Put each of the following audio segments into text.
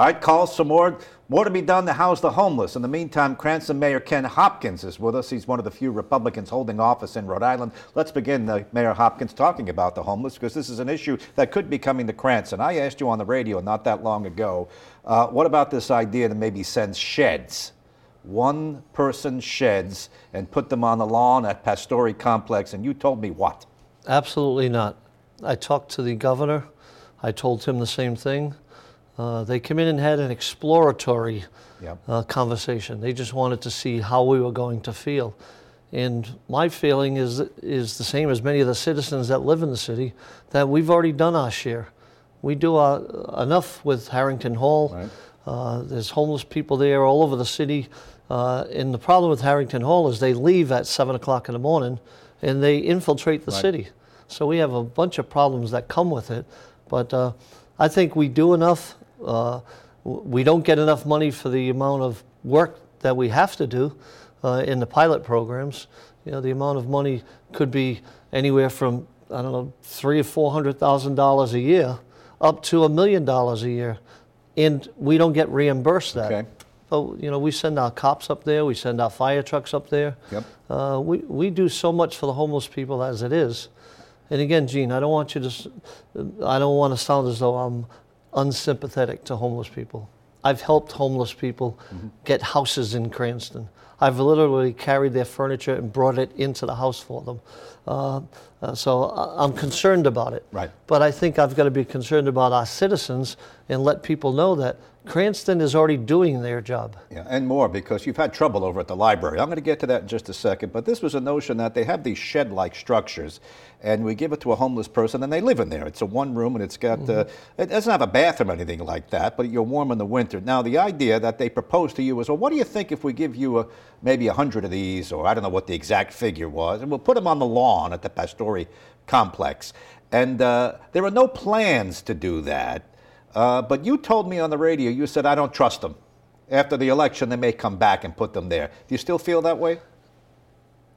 All right, calls some more to be done to house the homeless. In the meantime, Cranston Mayor Ken Hopkins is with us. He's one of the few Republicans holding office in Rhode Island. Let's begin, Mayor Hopkins, talking about the homeless, because this is an issue that could be coming to Cranston. I asked you on the radio not that long ago, what about this idea to maybe send sheds, one-person sheds, and put them on the lawn at Pastore Complex, and you told me what? Absolutely not. I talked to the governor. I told him the same thing. They came in and had an exploratory conversation. They just wanted to see how we were going to feel. And my feeling is the same as many of the citizens that live in the city, that we've already done our share. We do enough with Harrington Hall. Right. There's homeless people there all over the city. And the problem with Harrington Hall is they leave at 7 o'clock in the morning and they infiltrate the city. So we have a bunch of problems that come with it. But I think we do enough. We don't get enough money for the amount of work that we have to do in the pilot programs. You know, the amount of money could be anywhere from, I don't know, $300,000 or $400,000 a year up to $1 million a year. And we don't get reimbursed that. Okay. But, you know, we send our cops up there. We send our fire trucks up there. Yep. We do so much for the homeless people as it is. And again, Gene, I don't want to sound as though I'm unsympathetic to homeless people. I've helped homeless people get houses in Cranston. I've literally carried their furniture and brought it into the house for them. So I'm concerned about it. Right. But I think I've got to be concerned about our citizens and let people know that Cranston is already doing their job. Yeah, and more, because you've had trouble over at the library. I'm going to get to that in just a second, but this was a notion that they have these shed-like structures, and we give it to a homeless person, and they live in there. It's a one-room, and it's got it doesn't have a bathroom or anything like that, but you're warm in the winter. Now, the idea that they proposed to you is, well, what do you think if we give you maybe 100 of these, or I don't know what the exact figure was, and we'll put them on the lawn at the Pastore Complex. And there are no plans to do that. But you told me on the radio, you said, I don't trust them. After the election, they may come back and put them there. Do you still feel that way?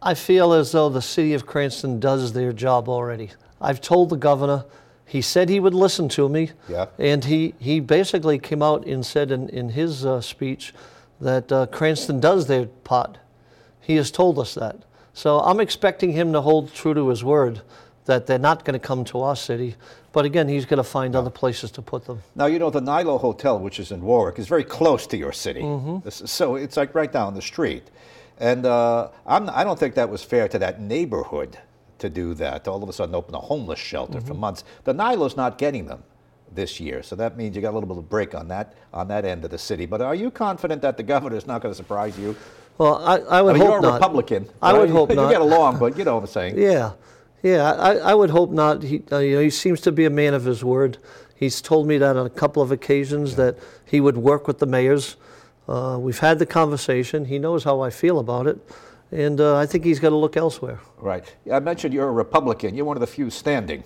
I feel as though the city of Cranston does their job already. I've told the governor. He said he would listen to me. Yeah. And he basically came out and said in his speech that Cranston does their part. He has told us that. So I'm expecting him to hold true to his word, that they're not going to come to our city. But again, he's going to find other places to put them. Now, you know, the Nilo Hotel, which is in Warwick, is very close to your city. So it's like right down the street. And I don't think that was fair to that neighborhood to do that, to all of a sudden open a homeless shelter for months. The Nilo's not getting them this year, so that means you got a little bit of break on that end of the city. But are you confident that the governor's not going to surprise you? Well, I would hope not. You're a Republican. I would hope not. You get along, but you know what I'm saying. Yeah, I would hope not. He seems to be a man of his word. He's told me that on a couple of occasions that he would work with the mayors. We've had the conversation. He knows how I feel about it, and I think he's got to look elsewhere. Right. I mentioned you're a Republican. You're one of the few standing.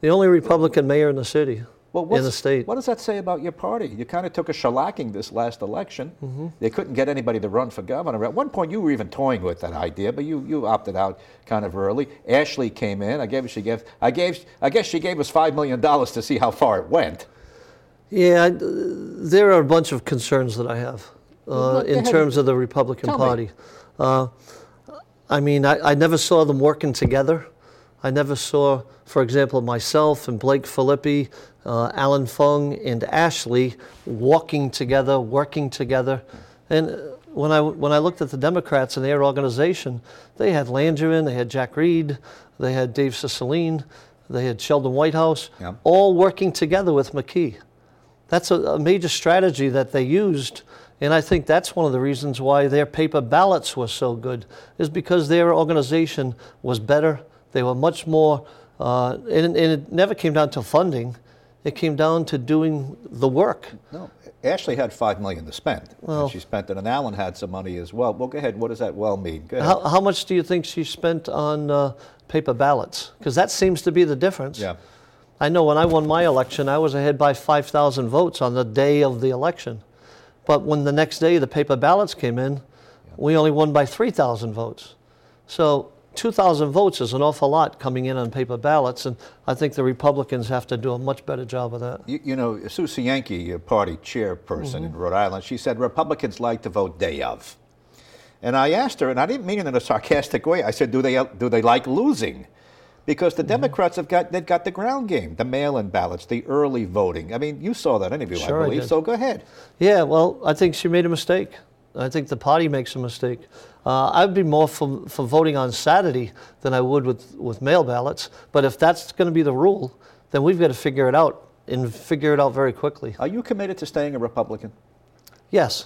The only Republican mayor in the city. Well, in the state. What does that say about your party? You kind of took a shellacking this last election. They couldn't get anybody to run for governor. At one point, you were even toying with that idea, but you opted out kind of early. Ashley came in. I guess she gave us $5 million to see how far it went. Yeah, there are a bunch of concerns that I have in terms of the Republican Party. I never saw them working together. I never saw, for example, myself and Blake Filippi, Alan Fung, and Ashley walking together, working together. And when I looked at the Democrats and their organization, they had Langerin, they had Jack Reed, they had Dave Cicilline, they had Sheldon Whitehouse, all working together with McKee. That's a major strategy that they used. And I think that's one of the reasons why their paper ballots were so good, is because their organization was better. They were much more, and it never came down to funding. It came down to doing the work. No, Ashley had $5 million to spend. Well, and she spent it, and Alan had some money as well. Well, go ahead. What does that well mean? Go ahead. How much do you think she spent on paper ballots? Because that seems to be the difference. Yeah. I know when I won my election, I was ahead by 5,000 votes on the day of the election. But when the next day the paper ballots came in, we only won by 3,000 votes. So 2,000 votes is an awful lot coming in on paper ballots, and I think the Republicans have to do a much better job of that. You know, Susie Yankee, a party chairperson in Rhode Island, she said Republicans like to vote day of. And I asked her, and I didn't mean it in a sarcastic way, I said, do they like losing? Because the Democrats have got the ground game, the mail-in ballots, the early voting. I mean, you saw that interview, sure, I believe, so go ahead. Yeah, well, I think she made a mistake. I think the party makes a mistake. I'd be more for voting on Saturday than I would with mail ballots. But if that's going to be the rule, then we've got to figure it out, and figure it out very quickly. Are you committed to staying a Republican? Yes.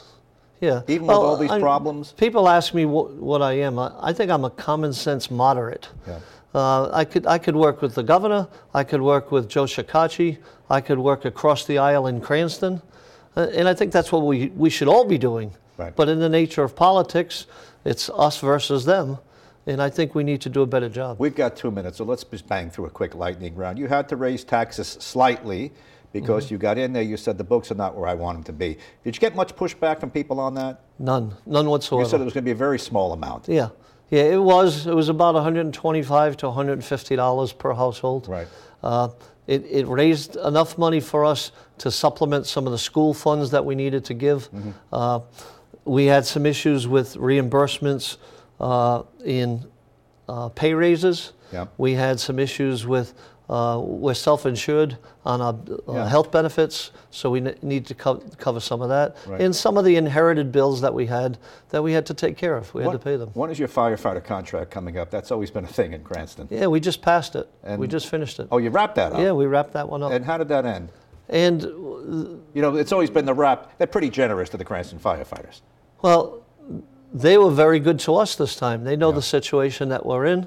Yeah. Even with all these problems? People ask me what I am. I think I'm a common sense moderate. Yeah. I could work with the governor. I could work with Joe Shikachi. I could work across the aisle in Cranston. And I think that's what we should all be doing. Right. But in the nature of politics, it's us versus them, and I think we need to do a better job. We've got 2 minutes, so let's just bang through a quick lightning round. You had to raise taxes slightly because you got in there. You said the books are not where I want them to be. Did you get much pushback from people on that? None whatsoever. You said it was going to be a very small amount. Yeah, yeah, it was. It was about $125 to $150 per household. Right. It raised enough money for us to supplement some of the school funds that we needed to give. We had some issues with reimbursements in pay raises. Yep. We had some issues with, we're self-insured on our health benefits, so we need to cover some of that. Right. And some of the inherited bills that we had to take care of. We had to pay them. When is your firefighter contract coming up? That's always been a thing in Cranston. Yeah, we just passed it. And we just finished it. Oh, you wrapped that up? Yeah, we wrapped that one up. And how did that end? And you know, it's always been the wrap. They're pretty generous to the Cranston firefighters. Well, they were very good to us this time. They know the situation that we're in.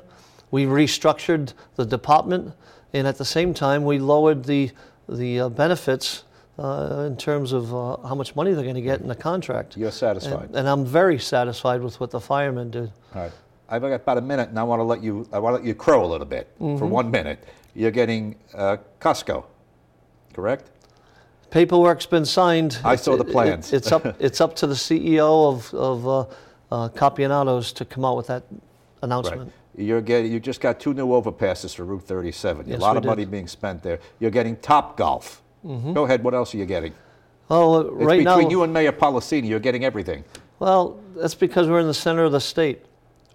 We restructured the department, and at the same time, we lowered the benefits in terms of how much money they're going to get in the contract. You're satisfied, and I'm very satisfied with what the firemen did. All right, I've got about a minute, and I want to let you crow a little bit for 1 minute. You're getting Costco. Correct? Paperwork's been signed. I saw the plans. It's up to the CEO of Capianatos to come out with that announcement. Right. You just got 2 new overpasses for Route 37. Yes, a lot of money being spent there. You're getting Top Golf. Go ahead. What else are you getting? Oh, right now, between you and Mayor Policini, you're getting everything. Well, that's because we're in the center of the state.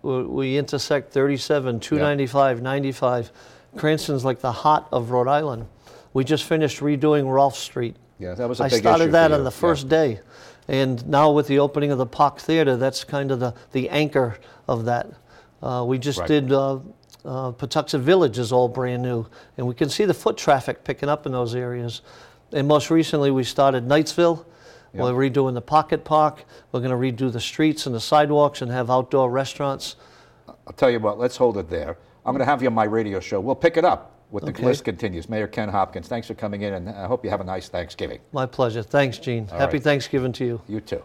We intersect 37, 295, 95. Cranston's like the heart of Rhode Island. We just finished redoing Rolf Street. Yeah, that was a big issue. I started that on the first day. And now with the opening of the Park Theater, that's kind of the anchor of that. We just did Patuxent Village is all brand new. And we can see the foot traffic picking up in those areas. And most recently, we started Knightsville. Yeah. We're redoing the Pocket Park. We're going to redo the streets and the sidewalks and have outdoor restaurants. I'll tell you what, let's hold it there. I'm going to have you on my radio show. We'll pick it up. With the list continues. Mayor Ken Hopkins, thanks for coming in, and I hope you have a nice Thanksgiving. My pleasure. Thanks, Gene. Happy Thanksgiving to you. You too.